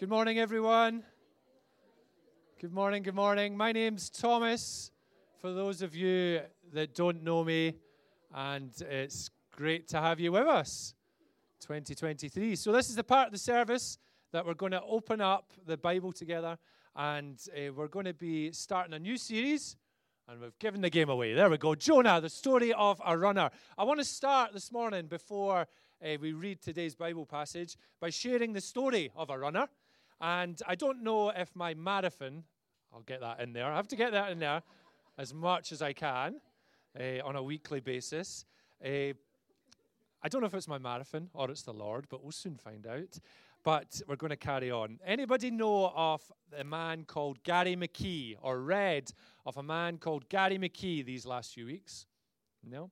Good morning, everyone. Good morning. My name's Thomas, for those of you that don't know me, and it's great to have you with us, 2023. So this is the part of the service that we're going to open up the Bible together, and we're going to be starting a new series, and we've given the game away. There we go. Jonah, the story of a runner. I want to start this morning, before we read today's Bible passage, by sharing the story of a runner. And I don't know if my marathon, I'll get that in there. I have to get that in there as much as I can on a weekly basis. I don't know if it's my marathon or it's the Lord, but we'll soon find out. But we're going to carry on. Anybody know of a man called Gary McKee, or read of a man called Gary McKee these last few weeks? No?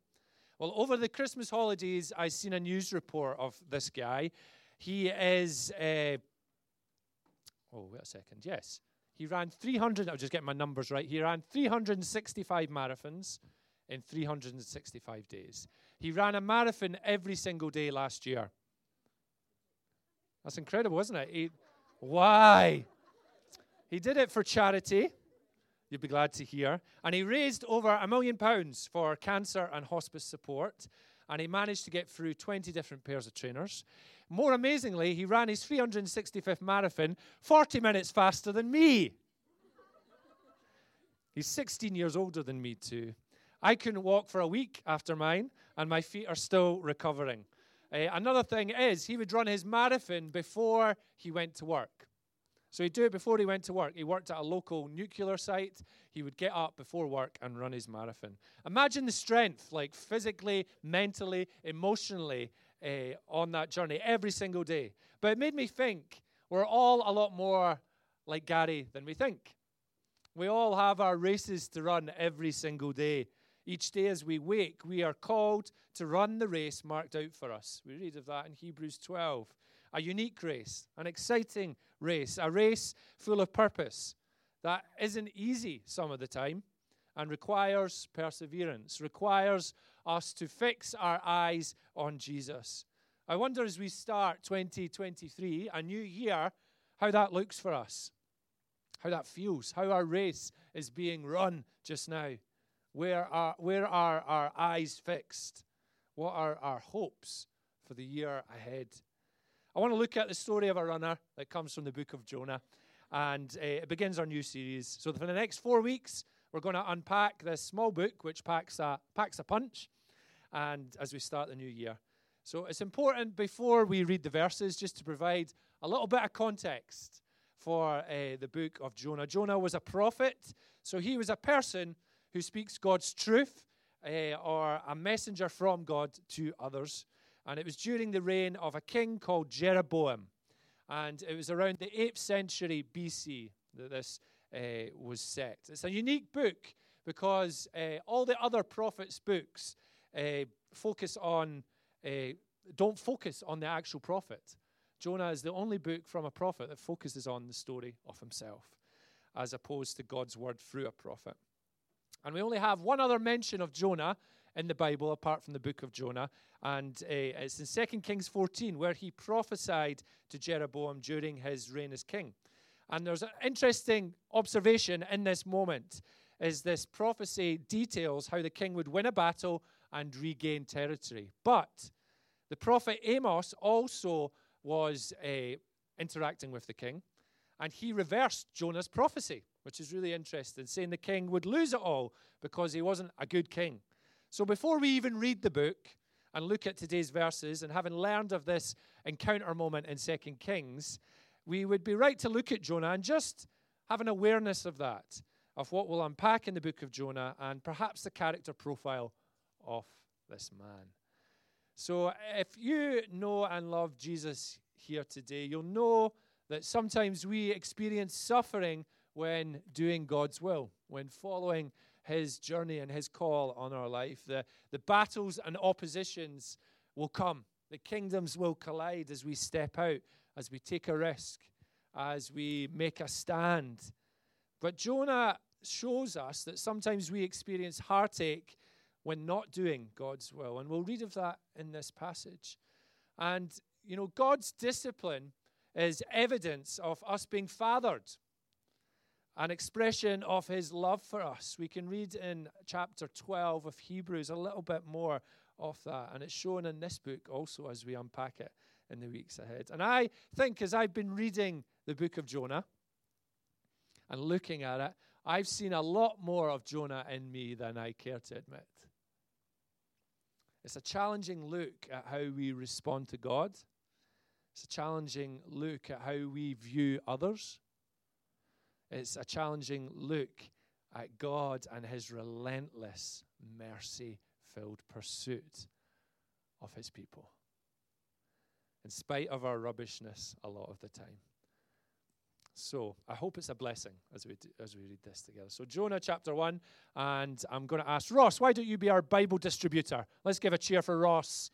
Well, over the Christmas holidays, I seen a news report of this guy. He is he ran 300, I'll just get my numbers right. He ran 365 marathons in 365 days. He ran a marathon every single day last year. That's incredible, isn't it? Why? He did it for charity, you'd be glad to hear. And he raised over £1 million for cancer and hospice support. And he managed to get through 20 different pairs of trainers. More amazingly, he ran his 365th marathon 40 minutes faster than me. He's 16 years older than me too. I couldn't walk for a week after mine, and my feet are still recovering. Another thing is, he would run his marathon before he went to work. So he'd do it before he went to work. He worked at a local nuclear site. He would get up before work and run his marathon. Imagine the strength, like physically, mentally, emotionally, on that journey every single day. But it made me think we're all a lot more like Gary than we think. We all have our races to run every single day. Each day as we wake, we are called to run the race marked out for us. We read of that in Hebrews 12. A unique race, an exciting race, a race full of purpose that isn't easy some of the time and requires perseverance, requires us to fix our eyes on Jesus. I wonder, as we start 2023, a new year, how that looks for us, how that feels, how our race is being run just now. Where are our eyes fixed? What are our hopes for the year ahead? I want to look at the story of a runner that comes from the book of Jonah, and it begins our new series. So for the next 4 weeks, we're going to unpack this small book, which packs a punch, and as we start the new year. So it's important, before we read the verses, just to provide a little bit of context for the book of Jonah. Jonah was a prophet, so he was a person who speaks God's truth, or a messenger from God to others. And it was during the reign of a king called Jeroboam, and it was around the 8th century BC that this was set. It's a unique book because all the other prophets' books don't focus on the actual prophet. Jonah is the only book from a prophet that focuses on the story of himself, as opposed to God's word through a prophet. And we only have one other mention of Jonah in the Bible, apart from the book of Jonah, and it's in 2 Kings 14, where he prophesied to Jeroboam during his reign as king. And there's an interesting observation in this moment, is this prophecy details how the king would win a battle and regain territory. But the prophet Amos also was interacting with the king, and he reversed Jonah's prophecy, which is really interesting, saying the king would lose it all because he wasn't a good king. So before we even read the book and look at today's verses, and having learned of this encounter moment in 2 Kings, we would be right to look at Jonah and just have an awareness of that, of what we'll unpack in the book of Jonah, and perhaps the character profile of this man. So if you know and love Jesus here today, you'll know that sometimes we experience suffering when doing God's will, when following his journey and his call on our life. The battles and oppositions will come. The kingdoms will collide as we step out, as we take a risk, as we make a stand. But Jonah shows us that sometimes we experience heartache when not doing God's will. And we'll read of that in this passage. And, you know, God's discipline is evidence of us being fathered, an expression of his love for us. We can read in chapter 12 of Hebrews a little bit more of that, and it's shown in this book also as we unpack it in the weeks ahead. And I think as I've been reading the book of Jonah and looking at it, I've seen a lot more of Jonah in me than I care to admit. It's a challenging look at how we respond to God. It's a challenging look at how we view others. It's a challenging look at God and his relentless, mercy-filled pursuit of his people, in spite of our rubbishness a lot of the time. So I hope it's a blessing as we read this together. So Jonah chapter 1, and I'm going to ask Ross, why don't you be our Bible distributor? Let's give a cheer for Ross.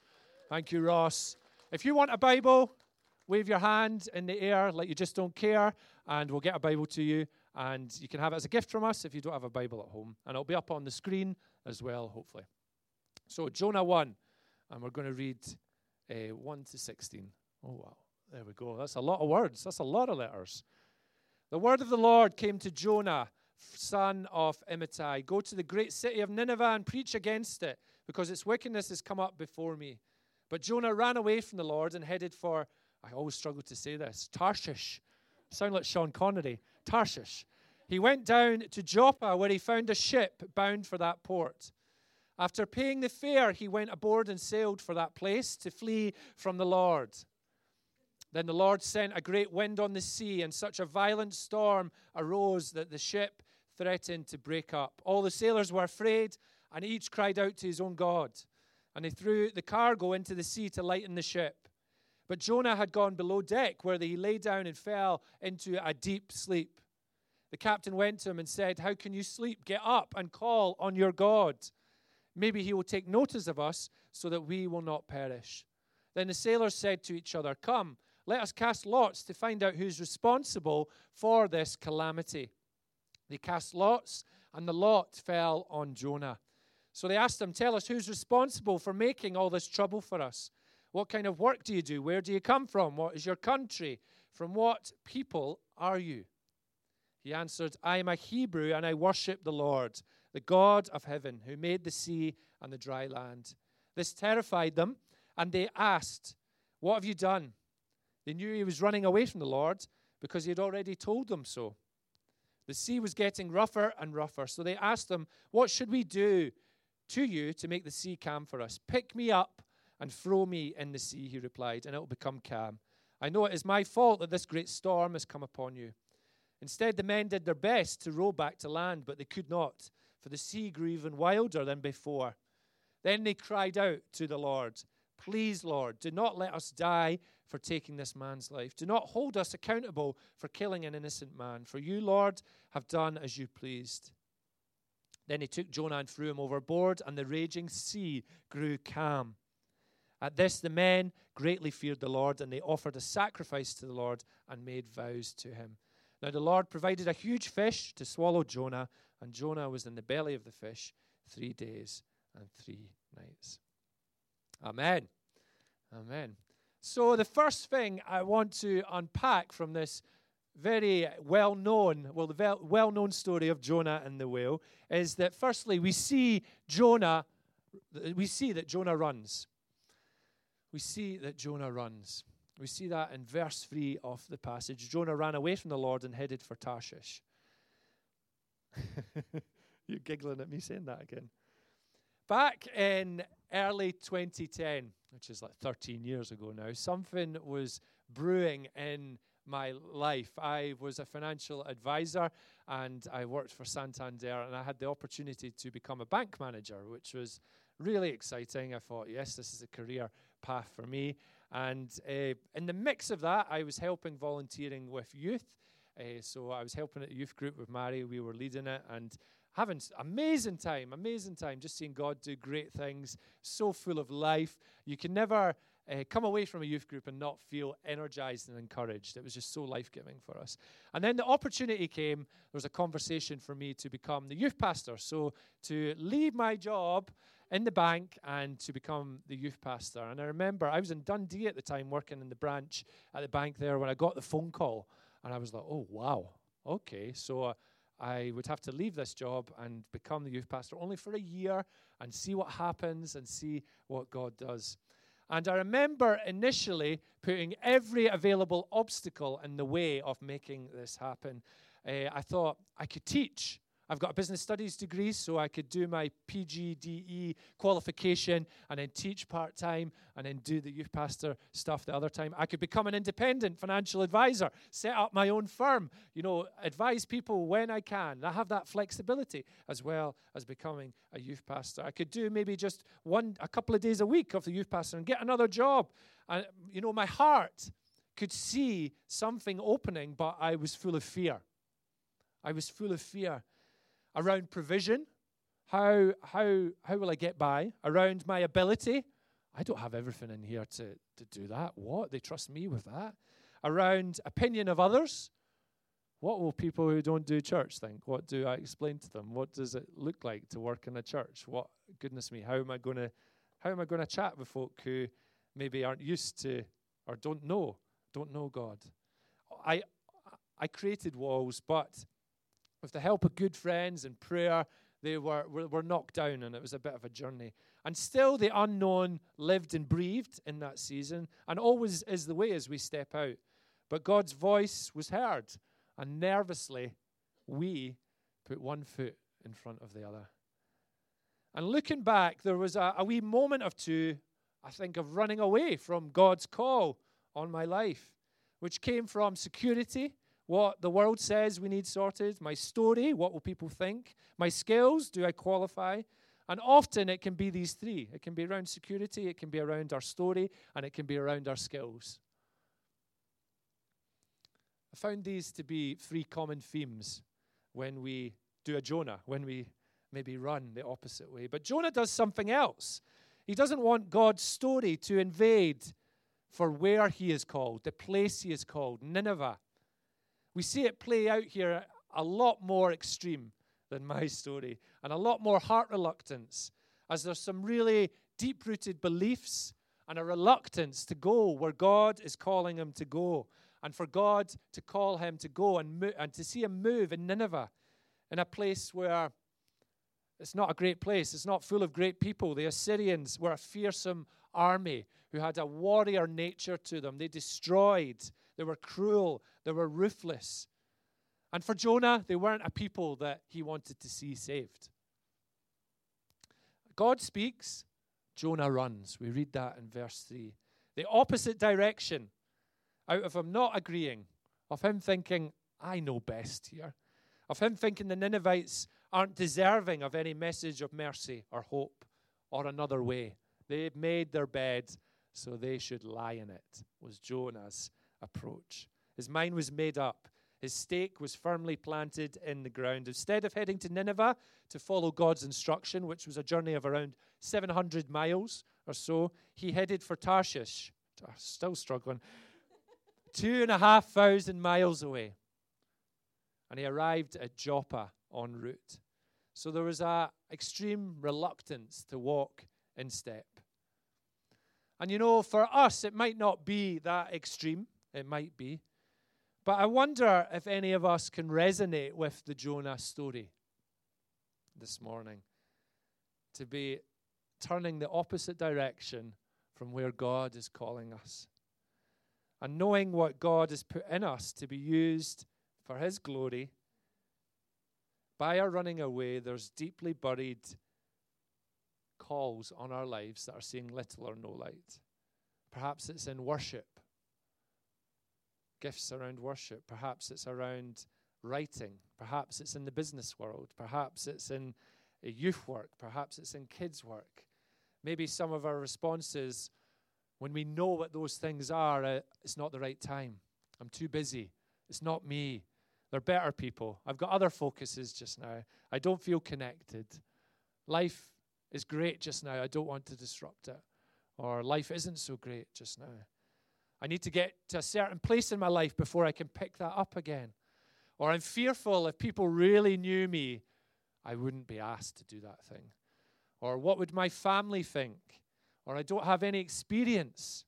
Thank you, Ross. If you want a Bible, wave your hand in the air like you just don't care, and we'll get a Bible to you, and you can have it as a gift from us if you don't have a Bible at home, and it'll be up on the screen as well, hopefully. So Jonah 1, and we're going to read 1 to 16. Oh, wow. There we go. That's a lot of words. That's a lot of letters. The word of the Lord came to Jonah, son of Amittai. Go to the great city of Nineveh and preach against it, because its wickedness has come up before me. But Jonah ran away from the Lord and headed for, I always struggle to say this, Tarshish. I sound like Sean Connery. Tarshish. He went down to Joppa, where he found a ship bound for that port. After paying the fare, he went aboard and sailed for that place to flee from the Lord. Then the Lord sent a great wind on the sea, and such a violent storm arose that the ship threatened to break up. All the sailors were afraid, and each cried out to his own god. And they threw the cargo into the sea to lighten the ship. But Jonah had gone below deck, where he lay down and fell into a deep sleep. The captain went to him and said, "How can you sleep? Get up and call on your God. Maybe he will take notice of us so that we will not perish." Then the sailors said to each other, "Come, let us cast lots to find out who's responsible for this calamity." They cast lots, and the lot fell on Jonah. So they asked him, "Tell us, who's responsible for making all this trouble for us? What kind of work do you do? Where do you come from? What is your country? From what people are you?" He answered, "I am a Hebrew, and I worship the Lord, the God of heaven, who made the sea and the dry land." This terrified them, and they asked, "What have you done?" They knew he was running away from the Lord because he had already told them so. The sea was getting rougher and rougher, so they asked him, "What should we do to you to make the sea calm for us?" "Pick me up and throw me in the sea," he replied, "and it will become calm. I know it is my fault that this great storm has come upon you." Instead, the men did their best to row back to land, but they could not, for the sea grew even wilder than before. Then they cried out to the Lord, "Please, Lord, do not let us die for taking this man's life. Do not hold us accountable for killing an innocent man, for you, Lord, have done as you pleased." Then he took Jonah and threw him overboard, and the raging sea grew calm. At this, the men greatly feared the Lord, and they offered a sacrifice to the Lord and made vows to him. Now the Lord provided a huge fish to swallow Jonah, and Jonah was in the belly of the fish 3 days and 3 nights. Amen. Amen. So the first thing I want to unpack from this very well-known story of Jonah and the whale is that firstly, we see that Jonah runs. We see that Jonah runs. We see that in verse 3 of the passage. Jonah ran away from the Lord and headed for Tarshish. You're giggling at me saying that again. Back in early 2010, which is like 13 years ago now, something was brewing in my life. I was a financial advisor, and I worked for Santander, and I had the opportunity to become a bank manager, which was really exciting. I thought, yes, this is a career path for me. And in the mix of that, I was helping volunteering with youth. So I was helping at a youth group with Mary. We were leading it, and having amazing time, just seeing God do great things, so full of life. You can never come away from a youth group and not feel energized and encouraged. It was just so life-giving for us. And then the opportunity came, there was a conversation for me to become the youth pastor, so to leave my job in the bank and to become the youth pastor. And I remember I was in Dundee at the time working in the branch at the bank there when I got the phone call. And I was like, oh, wow, okay. So I would have to leave this job and become the youth pastor only for a year and see what happens and see what God does. And I remember initially putting every available obstacle in the way of making this happen. I thought I could teach. I've got a business studies degree, so I could do my PGDE qualification and then teach part-time and then do the youth pastor stuff the other time. I could become an independent financial advisor, set up my own firm, you know, advise people when I can. I have that flexibility as well as becoming a youth pastor. I could do maybe just a couple of days a week of the youth pastor and get another job. And, you know, my heart could see something opening, but I was full of fear. I was full of fear. Around provision, how will I get by? Around my ability, I don't have everything in here to do that. What? They trust me with that? Around opinion of others, what will people who don't do church think? What do I explain to them? What does it look like to work in a church? What, goodness me, how am I going to chat with folk who maybe aren't used to or don't know God? I created walls, but with the help of good friends and prayer, they were knocked down, and it was a bit of a journey. And still the unknown lived and breathed in that season, and always is the way as we step out. But God's voice was heard, and nervously we put one foot in front of the other. And looking back, there was a wee moment of two, I think, of running away from God's call on my life, which came from security. What the world says we need sorted, my story, what will people think, my skills, do I qualify? And often it can be these three. It can be around security, it can be around our story, and it can be around our skills. I found these to be three common themes when we do a Jonah, when we maybe run the opposite way. But Jonah does something else. He doesn't want God's story to invade for where he is called, the place he is called, Nineveh. We see it play out here a lot more extreme than my story and a lot more heart reluctance, as there's some really deep-rooted beliefs and a reluctance to go where God is calling him to go, and for God to call him to go and to see him move in Nineveh, in a place where it's not a great place. It's not full of great people. The Assyrians were a fearsome army who had a warrior nature to them. They destroyed. They were cruel. They were ruthless. And for Jonah, they weren't a people that he wanted to see saved. God speaks, Jonah runs. We read that in verse 3. The opposite direction, out of him not agreeing, of him thinking, I know best here, of him thinking the Ninevites aren't deserving of any message of mercy or hope or another way. They've made their bed, so they should lie in it, was Jonah's approach. His mind was made up. His stake was firmly planted in the ground. Instead of heading to Nineveh to follow God's instruction, which was a journey of around 700 miles or so, he headed for Tarshish. Still struggling. 2,500 miles away. And he arrived at Joppa en route. So there was an extreme reluctance to walk in step. And you know, for us, it might not be that extreme. It might be. But I wonder if any of us can resonate with the Jonah story this morning, to be turning the opposite direction from where God is calling us and knowing what God has put in us to be used for his glory. By our running away, there's deeply buried calls on our lives that are seeing little or no light. Perhaps it's in worship. Gifts around worship. Perhaps it's around writing. Perhaps it's in the business world. Perhaps it's in youth work. Perhaps it's in kids' work. Maybe some of our responses, when we know what those things are, it's not the right time. I'm too busy. It's not me. They're better people. I've got other focuses just now. I don't feel connected. Life is great just now. I don't want to disrupt it. Or life isn't so great just now. I need to get to a certain place in my life before I can pick that up again. Or I'm fearful if people really knew me, I wouldn't be asked to do that thing. Or what would my family think? Or I don't have any experience.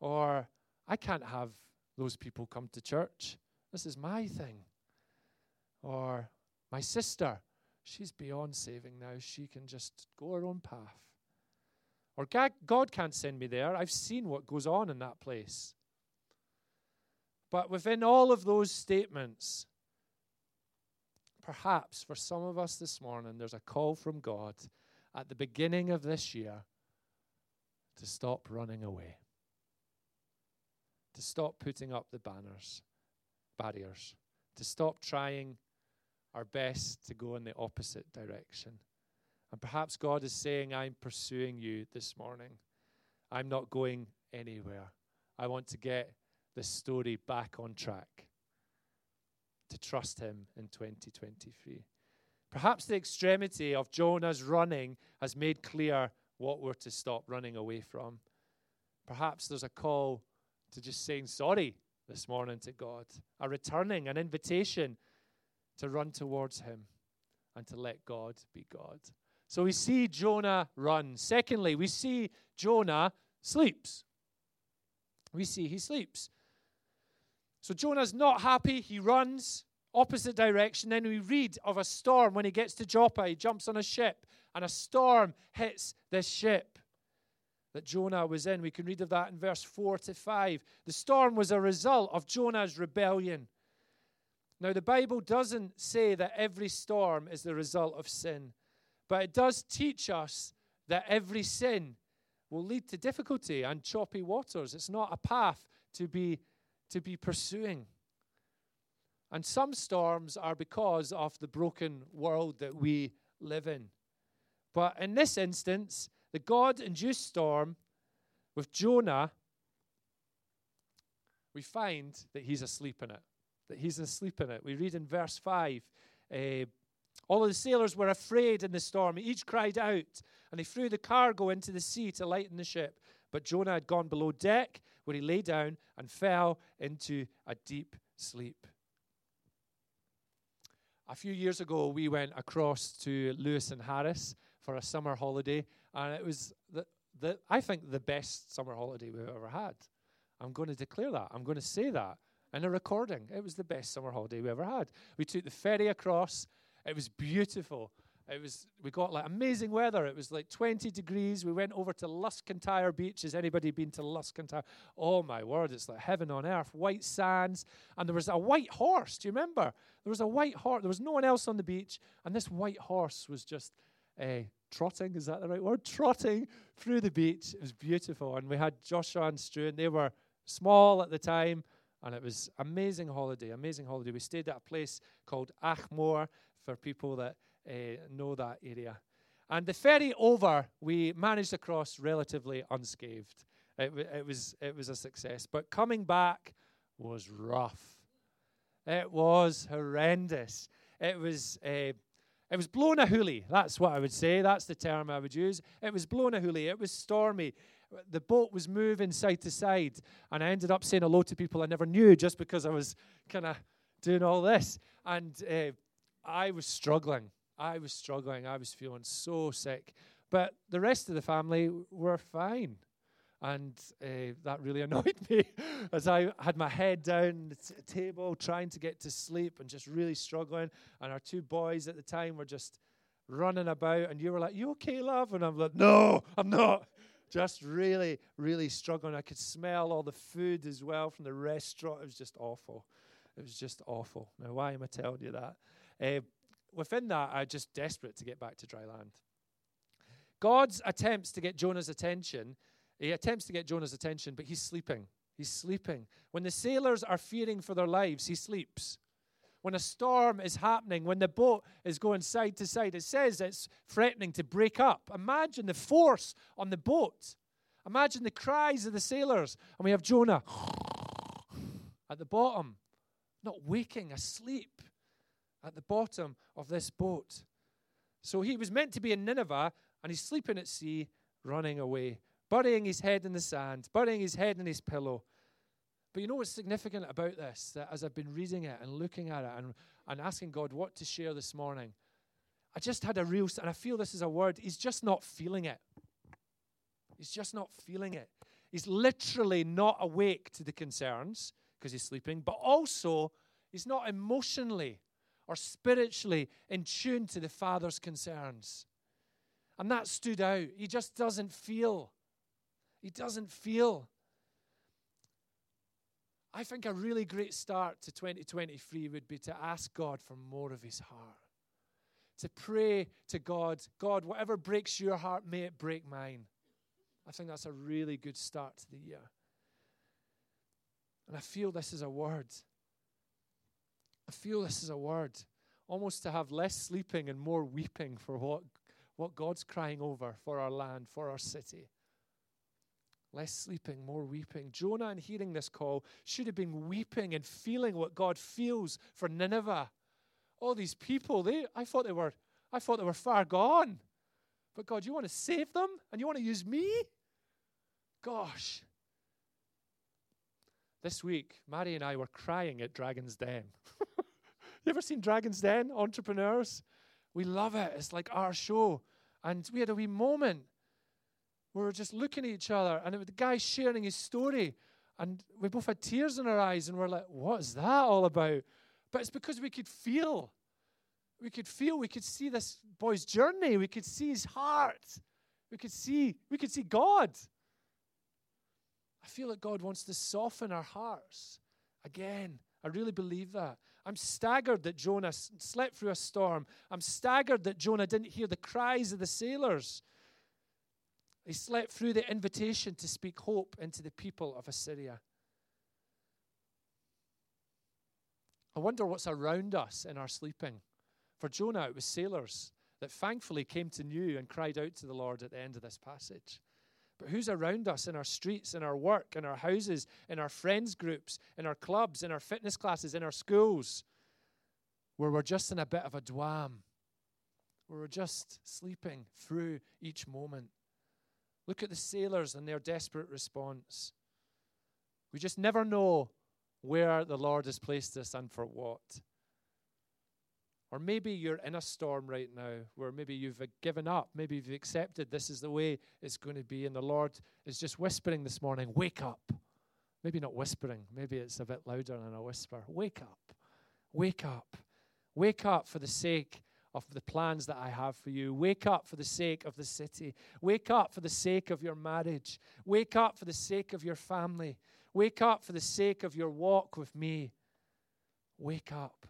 Or I can't have those people come to church. This is my thing. Or my sister, she's beyond saving now. She can just go her own path. Or God can't send me there. I've seen what goes on in that place. But within all of those statements, perhaps for some of us this morning, there's a call from God at the beginning of this year to stop running away, to stop putting up the barriers, to stop trying our best to go in the opposite direction. And perhaps God is saying, I'm pursuing you this morning. I'm not going anywhere. I want to get this story back on track, to trust him in 2023. Perhaps the extremity of Jonah's running has made clear what we're to stop running away from. Perhaps there's a call to just saying sorry this morning to God, a returning, an invitation to run towards him and to let God be God. So we see Jonah run. Secondly, we see Jonah sleeps. So Jonah's not happy. He runs opposite direction. Then we read of a storm when he gets to Joppa. He jumps on a ship, and a storm hits this ship that Jonah was in. We can read of that in verse 4-5. The storm was a result of Jonah's rebellion. Now, the Bible doesn't say that every storm is the result of sin, but it does teach us that every sin will lead to difficulty and choppy waters. It's not a path to be pursuing. And some storms are because of the broken world that we live in. But in this instance, the God-induced storm with Jonah, we find that he's asleep in it. We read in verse 5, all of the sailors were afraid in the storm. Each cried out, and they threw the cargo into the sea to lighten the ship. But Jonah had gone below deck, where he lay down and fell into a deep sleep. A few years ago, we went across to Lewis and Harris for a summer holiday, and it was, I think, the best summer holiday we've ever had. I'm going to declare that. I'm going to say that in a recording. It was the best summer holiday we ever had. We took the ferry across. It was beautiful. We got like amazing weather. It was like 20 degrees. We went over to Luskentire Beach. Has anybody been to Luskentire? Oh my word, it's like heaven on earth. White sands. And there was a white horse. Do you remember? There was a white horse. There was no one else on the beach. And this white horse was just trotting. Is that the right word? Trotting through the beach. It was beautiful. And we had Joshua and Stu, and they were small at the time. And it was amazing holiday, amazing holiday. We stayed at a place called Achmore for people that know that area. And the ferry over, we managed to cross relatively unscathed. It was a success. But coming back was rough. It was horrendous. It was blown a hoolie. That's what I would say. That's the term I would use. It was blown a hoolie. It was stormy. The boat was moving side to side. And I ended up saying hello to people I never knew just because I was kind of doing all this. And I was struggling. I was feeling so sick. But the rest of the family were fine. And that really annoyed me as I had my head down the table trying to get to sleep and just really struggling. And our two boys at the time were just running about. And you were like, you okay, love? And I'm like, no, I'm not. Just really, really struggling. I could smell all the food as well from the restaurant. It was just awful. Now, why am I telling you that? Within that, I was just desperate to get back to dry land. God's attempts to get Jonah's attention, but he's sleeping. When the sailors are fearing for their lives, he sleeps. When a storm is happening, when the boat is going side to side, it says it's threatening to break up. Imagine the force on the boat. Imagine the cries of the sailors. And we have Jonah at the bottom, not waking, asleep at the bottom of this boat. So he was meant to be in Nineveh, and he's sleeping at sea, running away, burying his head in the sand, burying his head in his pillow. But you know what's significant about this, that as I've been reading it and looking at it and asking God what to share this morning, I just had a real, and I feel this is a word, he's just not feeling it. He's just not feeling it. He's literally not awake to the concerns because he's sleeping, but also he's not emotionally or spiritually in tune to the Father's concerns. And that stood out. He just doesn't feel. He doesn't feel. I think a really great start to 2023 would be to ask God for more of his heart. To pray to God, God, whatever breaks your heart, may it break mine. I think that's a really good start to the year. And I feel this is a word. I feel this is a word. Almost to have less sleeping and more weeping for what God's crying over for our land, for our city. Less sleeping, more weeping. Jonah, in hearing this call, should have been weeping and feeling what God feels for Nineveh. All these people, I thought they were far gone. But God, you want to save them? And you want to use me? Gosh. This week, Mary and I were crying at Dragon's Den. You ever seen Dragon's Den, Entrepreneurs? We love it. It's like our show. And we had a wee moment. We were just looking at each other, and it was the guy sharing his story, and we both had tears in our eyes, and we're like, what is that all about? But it's because we could feel. We could see this boy's journey. We could see his heart. We could see God. I feel that God wants to soften our hearts. Again, I really believe that. I'm staggered that Jonah slept through a storm. I'm staggered that Jonah didn't hear the cries of the sailors. He slept through the invitation to speak hope into the people of Assyria. I wonder what's around us in our sleeping. For Jonah, it was sailors that thankfully came to know and cried out to the Lord at the end of this passage. But who's around us in our streets, in our work, in our houses, in our friends groups, in our clubs, in our fitness classes, in our schools, where we're just in a bit of a dwam, where we're just sleeping through each moment? Look at the sailors and their desperate response. We just never know where the Lord has placed us and for what. Or maybe you're in a storm right now where maybe you've given up. Maybe you've accepted this is the way it's going to be. And the Lord is just whispering this morning, wake up. Maybe not whispering. Maybe it's a bit louder than a whisper. Wake up. Wake up. Wake up for the sake of the plans that I have for you. Wake up for the sake of the city. Wake up for the sake of your marriage. Wake up for the sake of your family. Wake up for the sake of your walk with me. Wake up.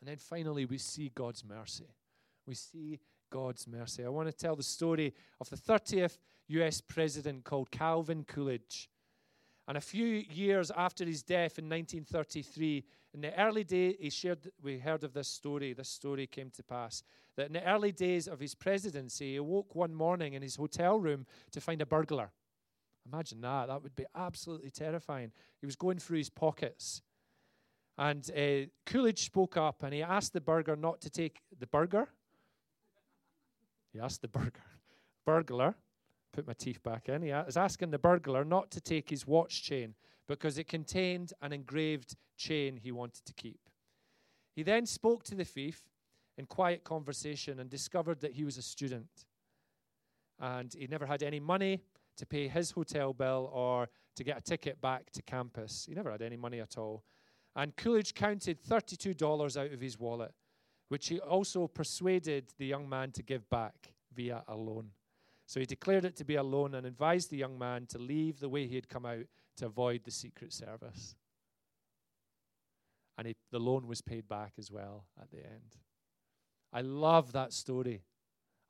And then finally, we see God's mercy. We see God's mercy. I want to tell the story of the 30th U.S. president called Calvin Coolidge. And a few years after his death in 1933, in the early days, we heard of this story. This story came to pass, that in the early days of his presidency, he awoke one morning in his hotel room to find a burglar. Imagine that. That would be absolutely terrifying. He was going through his pockets. And Coolidge spoke up, and he asked the burglar not to take the burger. He asked the burglar. Put my teeth back in. He was asking the burglar not to take his watch chain because it contained an engraved chain he wanted to keep. He then spoke to the thief in quiet conversation and discovered that he was a student. And he never had any money to pay his hotel bill or to get a ticket back to campus. He never had any money at all. And Coolidge counted $32 out of his wallet, which he also persuaded the young man to give back via a loan. So he declared it to be a loan and advised the young man to leave the way he had come out to avoid the Secret Service. And the loan was paid back as well at the end. I love that story.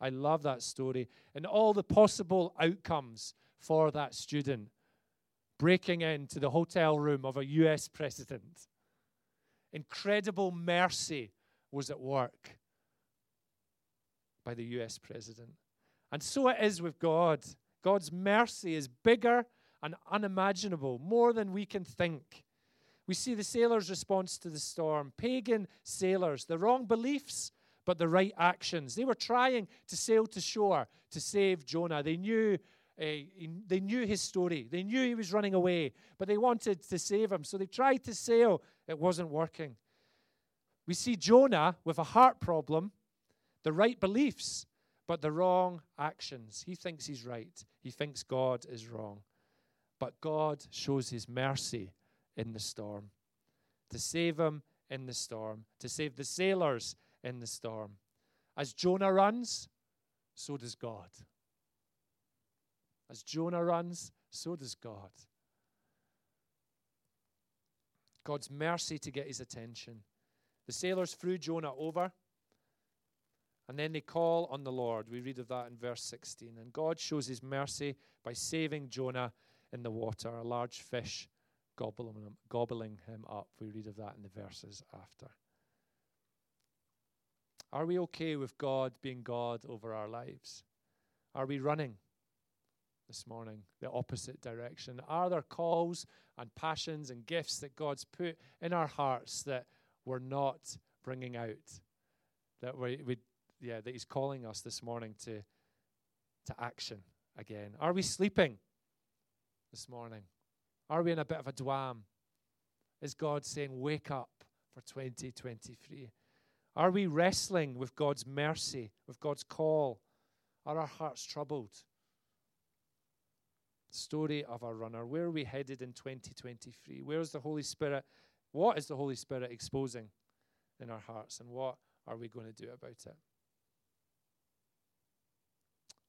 I love that story. And all the possible outcomes for that student breaking into the hotel room of a U.S. president. Incredible mercy was at work by the U.S. president. And so it is with God. God's mercy is bigger and unimaginable, more than we can think. We see the sailors' response to the storm, pagan sailors, the wrong beliefs, but the right actions. They were trying to sail to shore to save Jonah. They knew They knew his story. They knew he was running away, but they wanted to save him. So they tried to sail. It wasn't working. We see Jonah with a heart problem, the right beliefs, but the wrong actions. He thinks he's right. He thinks God is wrong. But God shows his mercy in the storm, to save him in the storm, to save the sailors in the storm. As Jonah runs, so does God. As Jonah runs, so does God. God's mercy to get his attention. The sailors threw Jonah over, and then they call on the Lord. We read of that in verse 16. And God shows his mercy by saving Jonah in the water, a large fish gobbling him up. We read of that in the verses after. Are we okay with God being God over our lives? Are we running this morning the opposite direction? Are there calls and passions and gifts that God's put in our hearts that we're not bringing out, that he's calling us this morning to action again? Are we sleeping this morning? Are we in a bit of a dwam? Is God saying, wake up for 2023? Are we wrestling with God's mercy, with God's call? Are our hearts troubled? Story of a runner. Where are we headed in 2023? Where is the Holy Spirit? What is the Holy Spirit exposing in our hearts, and what are we going to do about it?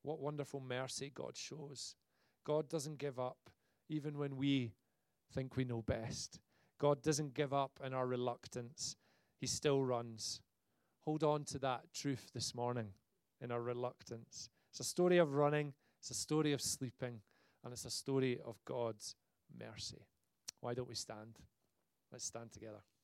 What wonderful mercy God shows. God doesn't give up even when we think we know best. God doesn't give up in our reluctance. He still runs. Hold on to that truth this morning in our reluctance. It's a story of running. It's a story of sleeping. And it's a story of God's mercy. Why don't we stand? Let's stand together.